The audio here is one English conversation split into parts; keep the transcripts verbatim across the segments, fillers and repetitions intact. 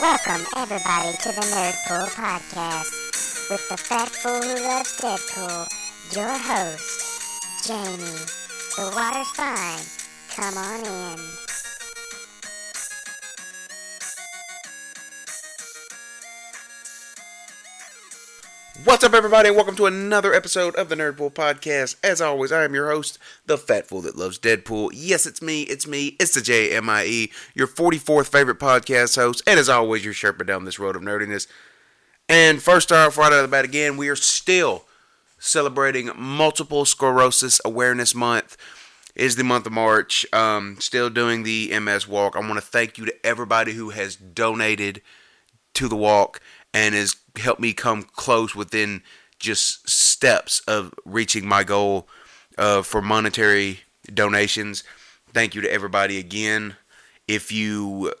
Welcome, everybody, to the Nerdpool Podcast with the fat fool who loves Deadpool, your host, Jamie. The water's fine. Come on in. What's up, everybody? Welcome to another episode of the Nerdpool Podcast. As always, I am your host, the fat fool that loves Deadpool. Yes, it's me, it's me, it's the J M I E, your forty-fourth favorite podcast host, and as always, your Sherpa down this road of nerdiness. And first off, right out of the bat again, we are still celebrating Multiple Sclerosis Awareness Month. It is the month of March. Um, still doing the M S walk. I want to thank you to everybody who has donated to the walk and has helped me come close within just steps of reaching my goal uh, for monetary donations. Thank you to everybody again. If you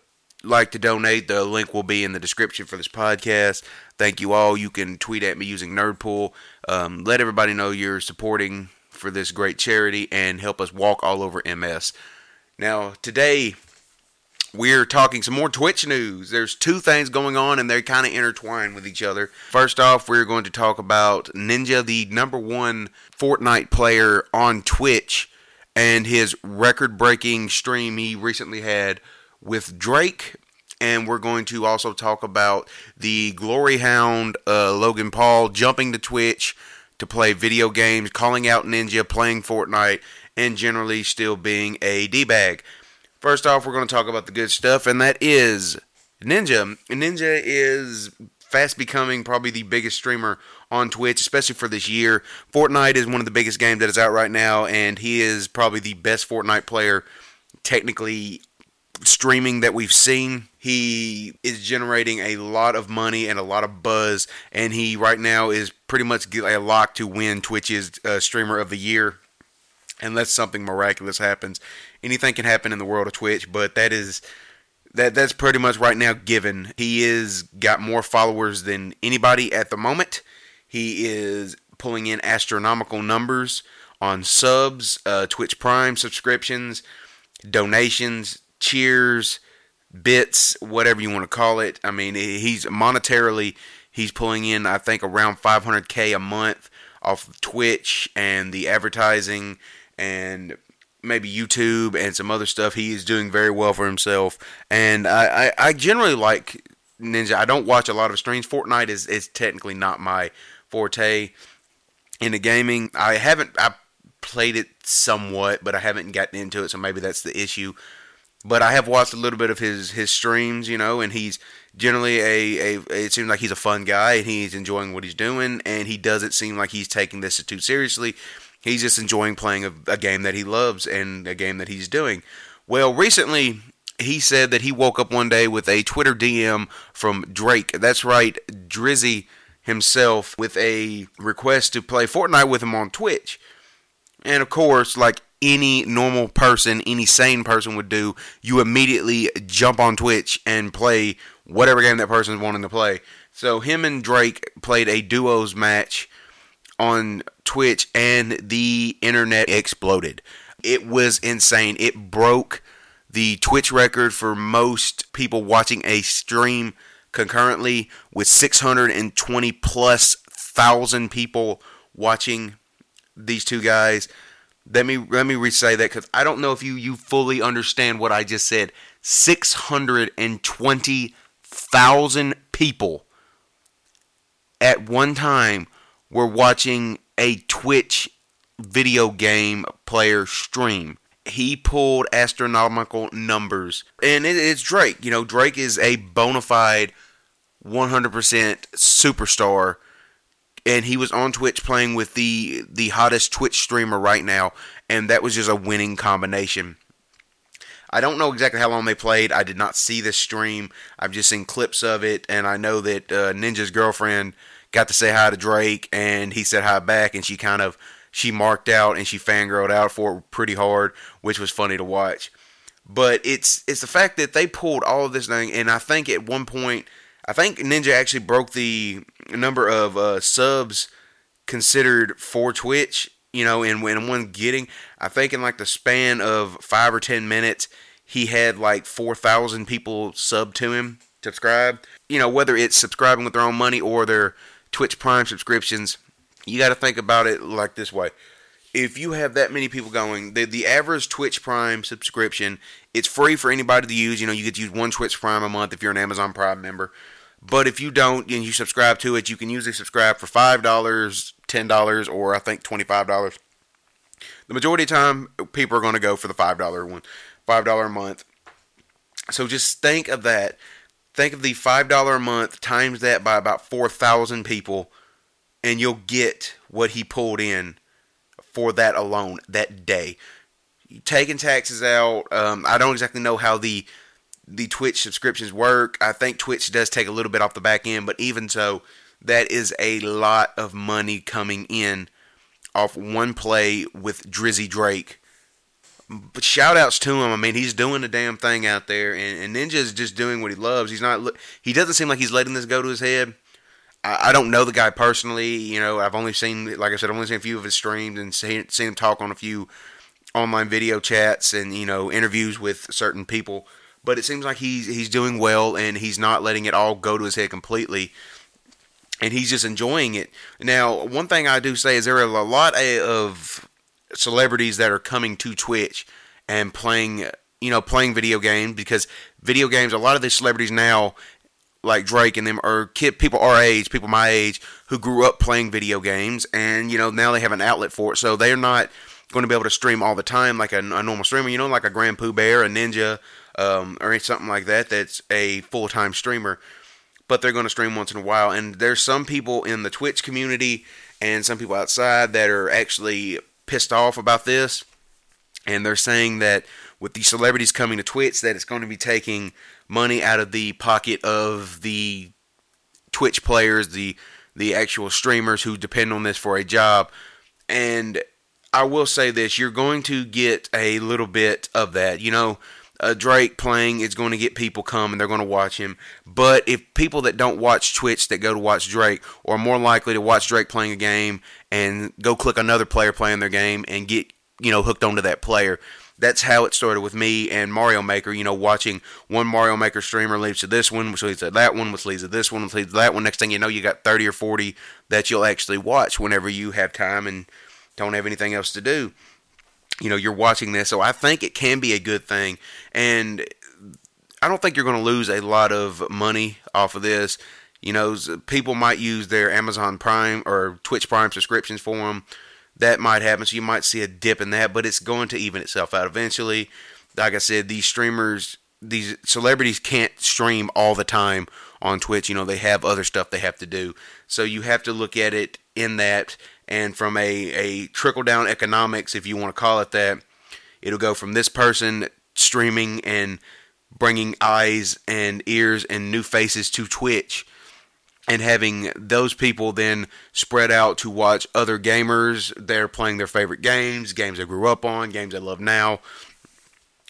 like to donate, the link will be in the description for this podcast. Thank you all. You can tweet at me using Nerdpool. Um, let everybody know you're supporting for this great charity and help us walk all over M S. Now, today, we're talking some more Twitch news. There's two things going on, and they kind of intertwine with each other. First off, we're going to talk about Ninja, the number one Fortnite player on Twitch, and his record-breaking stream he recently had with Drake. And we're going to also talk about the glory hound, uh, Logan Paul, jumping to Twitch to play video games, calling out Ninja, playing Fortnite, and generally still being a D-bag. First off, we're going to talk about the good stuff, and that is Ninja. Ninja is fast becoming probably the biggest streamer on Twitch, especially for this year. Fortnite is one of the biggest games that is out right now, and he is probably the best Fortnite player technically streaming that we've seen. He is generating a lot of money and a lot of buzz, and he right now is pretty much a lock to win Twitch's uh, Streamer of the Year. Unless something miraculous happens. Anything can happen in the world of Twitch, but that is that that's pretty much right now given. He is got more followers than anybody at the moment. He is pulling in astronomical numbers on subs, uh, Twitch Prime subscriptions, donations, cheers, bits, whatever you want to call it. I mean, he's monetarily, he's pulling in, I think, around five hundred K a month off of Twitch and the advertising and maybe YouTube and some other stuff. He is doing very well for himself, and I, I, I generally like Ninja. I don't watch a lot of streams. Fortnite is, is technically not my forte in the gaming. I haven't, I played it somewhat, but I haven't gotten into it, so maybe that's the issue. But I have watched a little bit of his, his streams, you know, and he's generally a, a, it seems like he's a fun guy, and he's enjoying what he's doing, and he doesn't seem like he's taking this too seriously. He's just enjoying playing a, a game that he loves and a game that he's doing. Well, recently, he said that he woke up one day with a Twitter D M from Drake. That's right, Drizzy himself, with a request to play Fortnite with him on Twitch. And of course, like any normal person, any sane person would do, you immediately jump on Twitch and play whatever game that person's wanting to play. So him and Drake played a duos match on Twitch, and the internet exploded. It was insane. It broke the Twitch record for most people watching a stream concurrently, with six hundred twenty plus thousand people watching these two guys. Let me let me re-say that, because I don't know if you, you fully understand what I just said. six hundred twenty thousand people at one time were watching a Twitch video game player stream. He pulled astronomical numbers. And it, it's Drake. You know, Drake is a bona fide one hundred percent superstar. And he was on Twitch playing with the the hottest Twitch streamer right now, and that was just a winning combination. I don't know exactly how long they played. I did not see this stream. I've just seen clips of it, and I know that uh, Ninja's girlfriend got to say hi to Drake, and he said hi back, and she kind of, she marked out, and she fangirled out for it pretty hard, which was funny to watch. But it's, it's the fact that they pulled all of this thing, and I think at one point, I think Ninja actually broke the number of uh, subs considered for Twitch, you know, and when one getting, I think in like the span of five or ten minutes, he had like four thousand people sub to him subscribe. You know, whether it's subscribing with their own money or their Twitch Prime subscriptions, you got to think about it like this way. If you have that many people going, the, the average Twitch Prime subscription, it's free for anybody to use. You know, you get to use one Twitch Prime a month if you're an Amazon Prime member. But if you don't and you subscribe to it, you can usually subscribe for five dollars, ten dollars, or I think twenty-five dollars. The majority of the time, people are going to go for the five dollars one, five dollars a month. So just think of that. Think of the five dollars a month, times that by about four thousand people, and you'll get what he pulled in for that alone, that day. Taking taxes out, um, I don't exactly know how the the Twitch subscriptions work. I think Twitch does take a little bit off the back end, but even so, that is a lot of money coming in off one play with Drizzy Drake. But shout outs to him. I mean, he's doing the damn thing out there, and, and Ninja is just doing what he loves. He's not. He doesn't seem like he's letting this go to his head. I, I don't know the guy personally. You know, I've only seen, like I said, I've only seen a few of his streams and seen, seen him talk on a few online video chats and, you know, interviews with certain people. But it seems like he's he's doing well, and he's not letting it all go to his head completely. And he's just enjoying it. Now, one thing I do say is there are a lot of celebrities that are coming to Twitch and playing, you know, playing video games, because video games, a lot of these celebrities now, like Drake and them, are kid, people our age, people my age, who grew up playing video games, and, you know, now they have an outlet for it, so they're not going to be able to stream all the time like a, a normal streamer, you know, like a Grand Pooh Bear, a Ninja, um, or something like that, that's a full-time streamer, but they're going to stream once in a while, and there's some people in the Twitch community and some people outside that are actually pissed off about this, and they're saying that with the celebrities coming to Twitch, that it's going to be taking money out of the pocket of the Twitch players, the the actual streamers who depend on this for a job. And I will say this, you're going to get a little bit of that. You know, uh, Drake playing is going to get people come and they're going to watch him, but if people that don't watch Twitch that go to watch Drake are more likely to watch Drake playing a game and go click another player playing their game and get, you know, hooked onto that player. That's how it started with me and Mario Maker, you know, watching one Mario Maker streamer leads to this one, which leads to that one, which leads to this one, which leads to that one. Next thing you know, you got thirty or forty that you'll actually watch whenever you have time and don't have anything else to do. You know, you're watching this, so I think it can be a good thing, and I don't think you're going to lose a lot of money off of this. You know, people might use their Amazon Prime or Twitch Prime subscriptions for them. That might happen, so you might see a dip in that, but it's going to even itself out eventually. Like I said, these streamers, these celebrities can't stream all the time on Twitch. You know, they have other stuff they have to do. So you have to look at it in that, and from a, a trickle-down economics, if you want to call it that, it'll go from this person streaming and bringing eyes and ears and new faces to Twitch, and having those people then spread out to watch other gamers. They're playing their favorite games, games they grew up on, games they love now.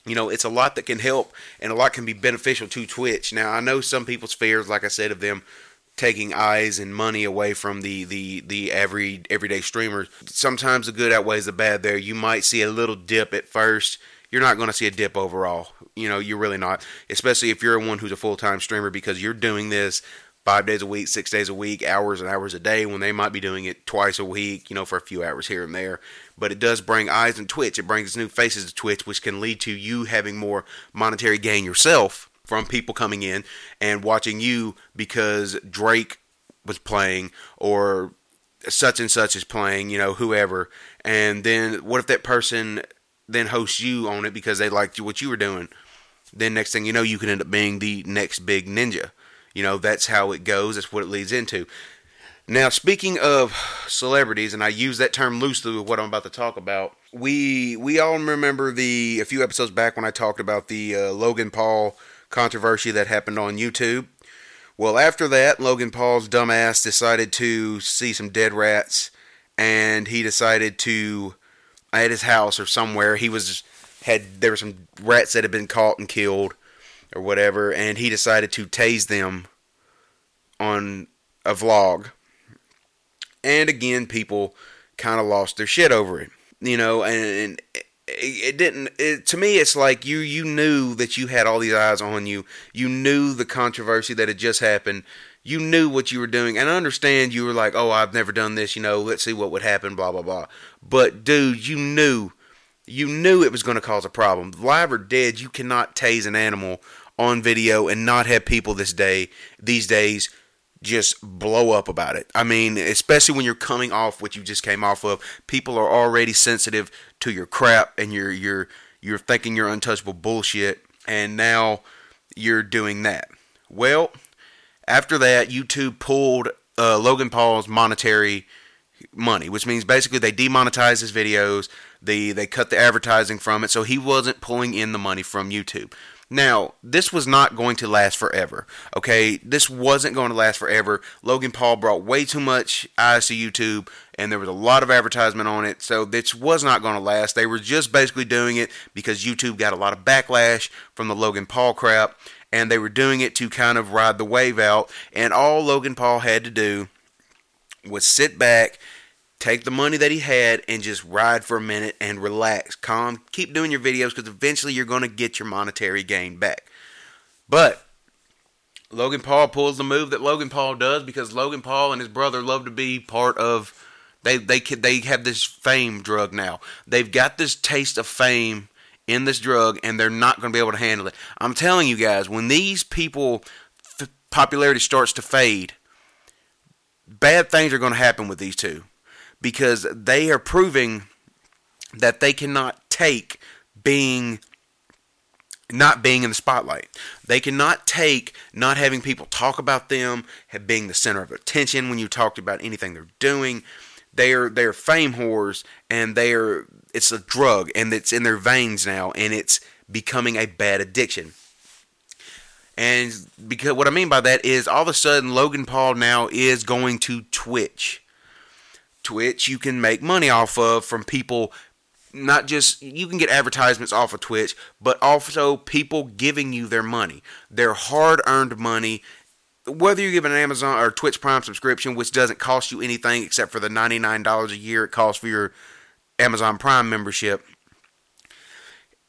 You know, it's a lot that can help, and a lot can be beneficial to Twitch. Now, I know some people's fears, like I said, of them taking eyes and money away from the, the, the every everyday streamers. Sometimes the good outweighs the bad there. You might see a little dip at first. You're not going to see a dip overall. You know, you're really not, especially if you're one who's a full-time streamer, because you're doing this five days a week, six days a week, hours and hours a day, when they might be doing it twice a week, you know, for a few hours here and there. But it does bring eyes to Twitch. It brings new faces to Twitch, which can lead to you having more monetary gain yourself from people coming in and watching you because Drake was playing or such and such is playing, you know, whoever. And then what if that person then hosts you on it because they liked what you were doing? Then next thing you know, you could end up being the next big Ninja. You know, that's how it goes. That's what it leads into. Now, speaking of celebrities, and I use that term loosely with what I'm about to talk about, we we all remember the a few episodes back when I talked about the uh, Logan Paul controversy that happened on YouTube. Well, after that, Logan Paul's dumbass decided to see some dead rats, and he decided to, at his house or somewhere, he was had there were some rats that had been caught and killed, or whatever, and he decided to tase them on a vlog. And again, people kind of lost their shit over it. You know, and, and it didn't, it, to me, it's like you, you knew that you had all these eyes on you. You knew the controversy that had just happened. You knew what you were doing. And I understand you were like, oh, I've never done this, you know, let's see what would happen, blah, blah, blah. But dude, you knew, you knew it was going to cause a problem. Live or dead, you cannot tase an animal on video and not have people this day, these days, just blow up about it. I mean, especially when you're coming off what you just came off of, people are already sensitive to your crap and you're, you're, you're thinking you're untouchable bullshit. And now you're doing that. Well, after that, YouTube pulled uh, Logan Paul's monetary money, which means basically they demonetized his videos. They, they cut the advertising from it. So he wasn't pulling in the money from YouTube. Now, this was not going to last forever, okay? This wasn't going to last forever. Logan Paul brought way too much eyes to YouTube, and there was a lot of advertisement on it, so this was not going to last. They were just basically doing it because YouTube got a lot of backlash from the Logan Paul crap, and they were doing it to kind of ride the wave out, and all Logan Paul had to do was sit back, take the money that he had and just ride for a minute and relax, calm, keep doing your videos because eventually you're going to get your monetary gain back. But Logan Paul pulls the move that Logan Paul does because Logan Paul and his brother love to be part of, they they they have this fame drug now. They've got this taste of fame in this drug and they're not going to be able to handle it. I'm telling you guys, when these people, f- popularity starts to fade, bad things are going to happen with these two. Because they are proving that they cannot take being, not being in the spotlight. They cannot take not having people talk about them, being the center of attention when you talked about anything they're doing. They are they are fame whores, and they are it's a drug, and it's in their veins now, and it's becoming a bad addiction. And because what I mean by that is, all of a sudden, Logan Paul now is going to Twitch. Twitch you can make money off of from people, not just, you can get advertisements off of Twitch, but also people giving you their money, their hard-earned money, whether you give an Amazon or Twitch Prime subscription, which doesn't cost you anything except for the ninety-nine dollars a year it costs for your Amazon Prime membership.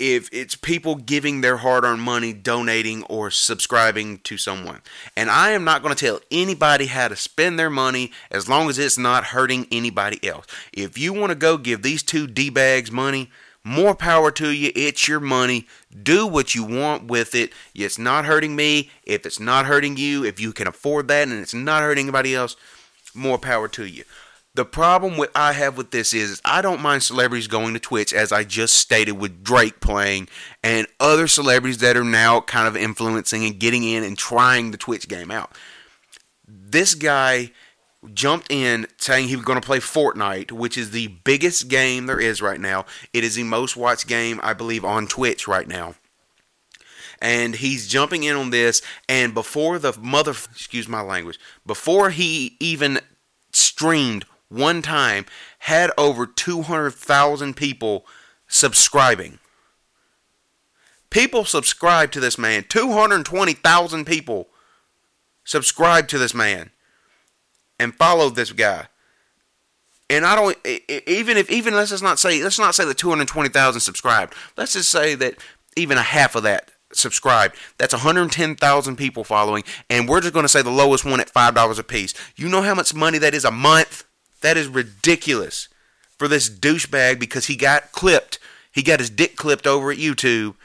If it's people giving their hard-earned money, donating or subscribing to someone. And I am not going to tell anybody how to spend their money as long as it's not hurting anybody else. If you want to go give these two D-bags money, more power to you. It's your money. Do what you want with it. It's not hurting me. If it's not hurting you, if you can afford that and it's not hurting anybody else, more power to you. The problem with I have with this is, is I don't mind celebrities going to Twitch, as I just stated with Drake playing and other celebrities that are now kind of influencing and getting in and trying the Twitch game out. This guy jumped in saying he was going to play Fortnite, which is the biggest game there is right now. It is the most watched game, I believe, on Twitch right now. And he's jumping in on this, and before the mother, excuse my language, before he even streamed one time, had over two hundred thousand people subscribing. People subscribe to this man. two hundred twenty thousand people subscribe to this man and follow this guy. And I don't, even if, even let's just not say, let's not say that two hundred twenty thousand subscribed. Let's just say that even a half of that subscribed. That's one hundred ten thousand people following. And we're just going to say the lowest one at five dollars a piece. You know how much money that is a month? That is ridiculous for this douchebag because he got clipped. He got his dick clipped over at YouTube,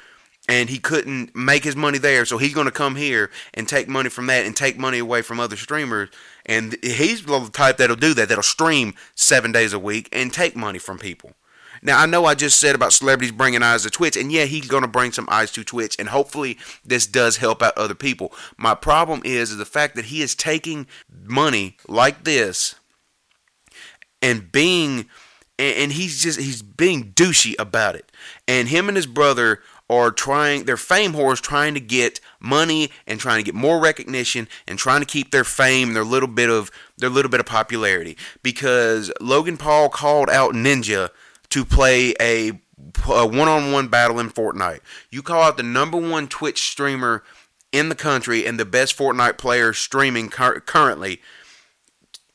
and he couldn't make his money there, so he's going to come here and take money from that and take money away from other streamers. And he's the type that'll do that, that'll stream seven days a week and take money from people. Now, I know I just said about celebrities bringing eyes to Twitch, and yeah, he's going to bring some eyes to Twitch, and hopefully this does help out other people. My problem is, is the fact that he is taking money like this, and being, and he's just, he's being douchey about it. And him and his brother are trying, they're fame whores trying to get money and trying to get more recognition and trying to keep their fame and their little bit of, their little bit of popularity. Because Logan Paul called out Ninja to play a, a one-on-one battle in Fortnite. You call out the number one Twitch streamer in the country and the best Fortnite player streaming cur- currently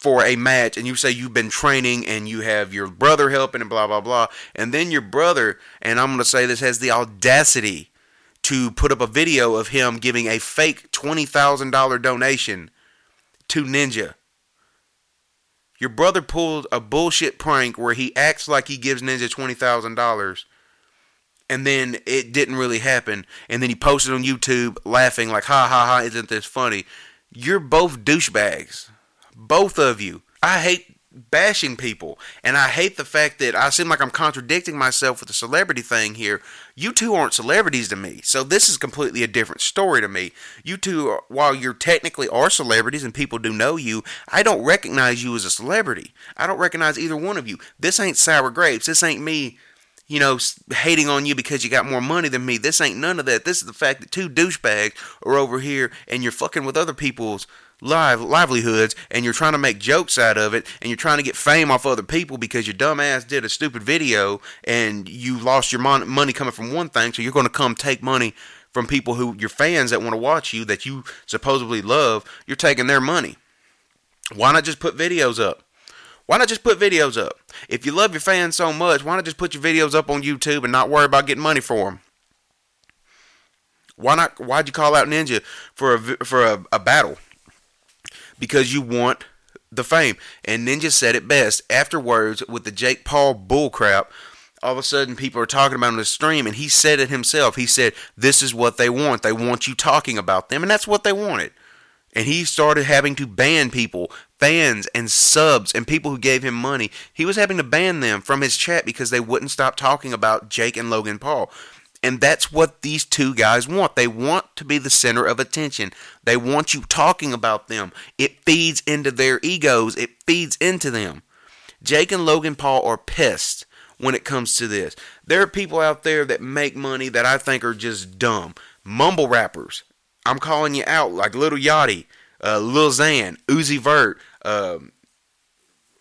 for a match, and you say you've been training and you have your brother helping and blah, blah, blah. And then your brother, and I'm going to say this, has the audacity to put up a video of him giving a fake twenty thousand dollars donation to Ninja. Your brother pulled a bullshit prank where he acts like he gives Ninja twenty thousand dollars, and then it didn't really happen. And then he posted on YouTube laughing like, ha, ha, ha, isn't this funny? You're both douchebags. Both of you. I hate bashing people, and I hate the fact that I seem like I'm contradicting myself with the celebrity thing here. You two aren't celebrities to me, so this is completely a different story to me. You two, while you technically are celebrities and people do know you, I don't recognize you as a celebrity. I don't recognize either one of you. This ain't sour grapes. This ain't me, you know, hating on you because you got more money than me. This ain't none of that. This is the fact that two douchebags are over here, and you're fucking with other people's Live livelihoods, and you're trying to make jokes out of it, and you're trying to get fame off other people because your dumb ass did a stupid video and you lost your mon- money coming from one thing, so you're going to come take money from people who, your fans that want to watch you, that you supposedly love. You're taking their money. Why not just put videos up? Why not just put videos up? If you love your fans so much, why not just put your videos up on YouTube and not worry about getting money for them? Why not? Why'd you call out Ninja for a, for a, a battle? Because you want the fame. And Ninja said it best afterwards with the Jake Paul bullcrap. All of a sudden people are talking about him on the stream, and he said it himself. He said, this is what they want. They want you talking about them, and that's what they wanted. And he started having to ban people, fans and subs and people who gave him money. He was having to ban them from his chat because they wouldn't stop talking about Jake and Logan Paul. And that's what these two guys want. They want to be the center of attention. They want you talking about them. It feeds into their egos. It feeds into them. Jake and Logan Paul are pissed when it comes to this. There are people out there that make money that I think are just dumb. Mumble rappers. I'm calling you out, like Lil Yachty, uh, Lil Xan, Uzi Vert, uh,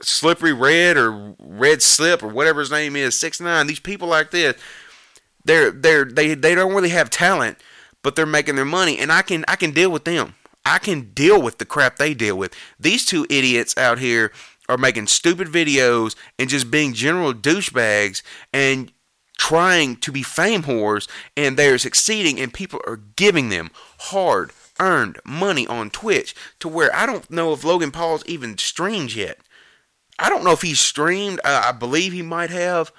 Slippery Red or Red Slip or whatever his name is, six nine. These people like this. They're they're they they don't really have talent, but they're making their money, and I can I can deal with them. I can deal with the crap they deal with. These two idiots out here are making stupid videos and just being general douchebags and trying to be fame whores, and they're succeeding, and people are giving them hard earned money on Twitch, to where I don't know if Logan Paul's even streamed yet. I don't know if he's streamed. Uh, I believe he might have.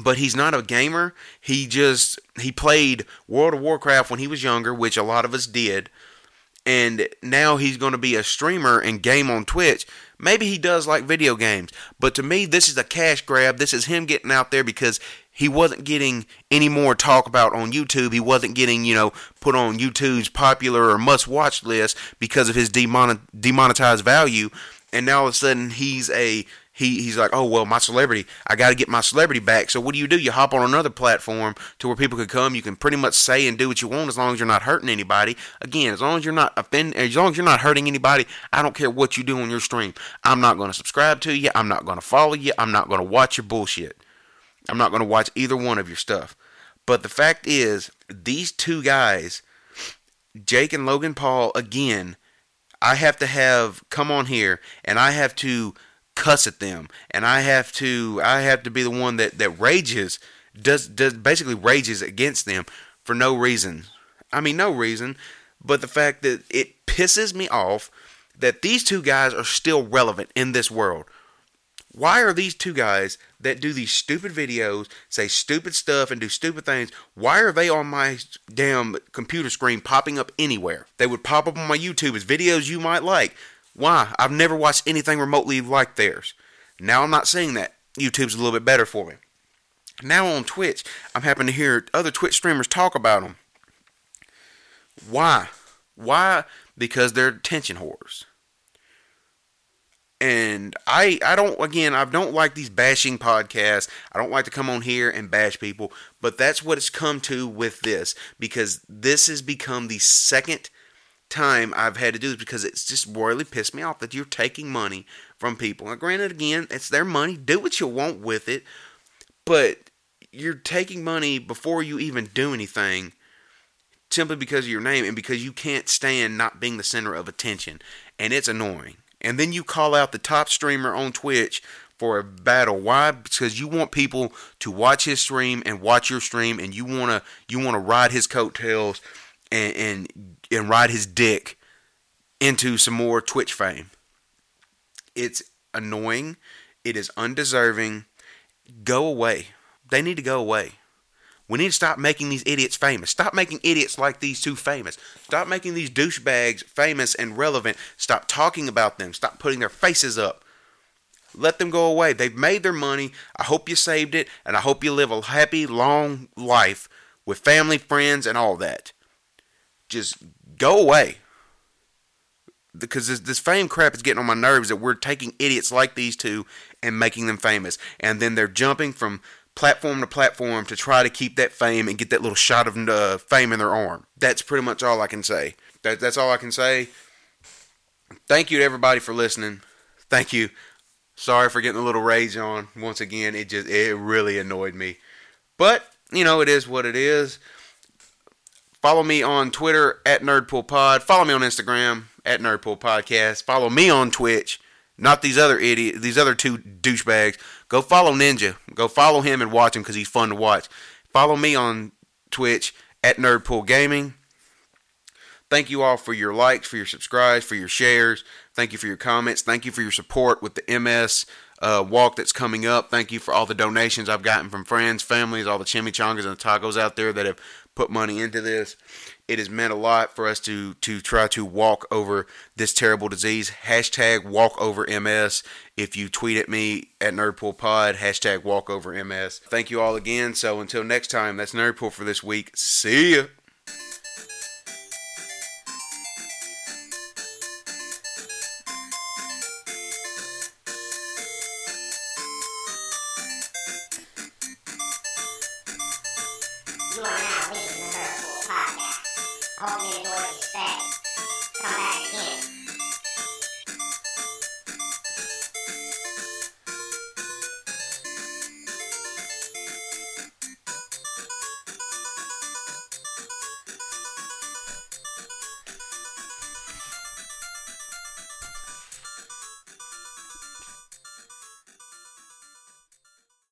But he's not a gamer. He just, he played World of Warcraft when he was younger, which a lot of us did. And now he's going to be a streamer and game on Twitch. Maybe he does like video games. But to me, this is a cash grab. This is him getting out there because he wasn't getting any more talk about on YouTube. He wasn't getting, you know, put on YouTube's popular or must-watch list because of his demonetized value. And now all of a sudden, he's a... He he's like, oh, well, my celebrity, I got to get my celebrity back. So what do you do? You hop on another platform to where people can come. You can pretty much say and do what you want as long as you're not hurting anybody. Again, as long as you're not offending, as long as you're not hurting anybody, I don't care what you do on your stream. I'm not going to subscribe to you. I'm not going to follow you. I'm not going to watch your bullshit. I'm not going to watch either one of your stuff. But the fact is, these two guys, Jake and Logan Paul, again, I have to have come on here and I have to cuss at them, and I have to I have to be the one that, that rages does does basically rages against them for no reason. I mean, no reason, but the fact that it pisses me off that these two guys are still relevant in this world. Why are these two guys that do these stupid videos, say stupid stuff and do stupid things, why are they on my damn computer screen popping up anywhere? They would pop up on my YouTube as videos you might like. Why? I've never watched anything remotely like theirs. Now I'm not seeing that. YouTube's a little bit better for me. Now on Twitch, I'm happening to hear other Twitch streamers talk about them. Why? Why? Because they're attention whores. And I, I don't, again, I don't like these bashing podcasts. I don't like to come on here and bash people. But that's what it's come to with this. Because this has become the second time I've had to do this, because it's just royally pissed me off that you're taking money from people. Now, granted, again, it's their money. Do what you want with it, but you're taking money before you even do anything simply because of your name and because you can't stand not being the center of attention, and it's annoying. and then you call out the top streamer on Twitch for a battle. Why? Because you want people to watch his stream and watch your stream, and you wanna you wanna ride his coattails and and, and ride his dick into some more Twitch fame. It's annoying. It is undeserving. Go away. They need to go away. We need to stop making these idiots famous. Stop making idiots like these two famous. Stop making these douchebags famous and relevant. Stop talking about them. Stop putting their faces up. Let them go away. They've made their money. I hope you saved it, and I hope you live a happy, long life with family, friends, and all that. Just go away. Because this, this fame crap is getting on my nerves, that we're taking idiots like these two and making them famous. And then they're jumping from platform to platform to try to keep that fame and get that little shot of uh, fame in their arm. That's pretty much all I can say. That, that's all I can say. Thank you to everybody for listening. Thank you. Sorry for getting a little rage on. Once again, it just it really annoyed me. But, you know, it is what it is. Follow me on Twitter, at NerdPoolPod. Follow me on Instagram, at NerdPoolPodcast. Follow me on Twitch. Not these other idiot, these other two douchebags. Go follow Ninja. Go follow him and watch him because he's fun to watch. Follow me on Twitch at NerdPoolGaming. Thank you all for your likes, for your subscribes, for your shares. Thank you for your comments. Thank you for your support with the M S uh, walk that's coming up. Thank you for all the donations I've gotten from friends, families, all the chimichangas and the tacos out there that have put money into this. It has meant a lot for us to to try to walk over this terrible disease. Hashtag walk over M S. If you tweet at me at NerdPoolPod, hashtag walk over M S. Thank you all again. So until next time, that's NerdPool for this week. See ya. Hope you enjoyed the show. Come back again.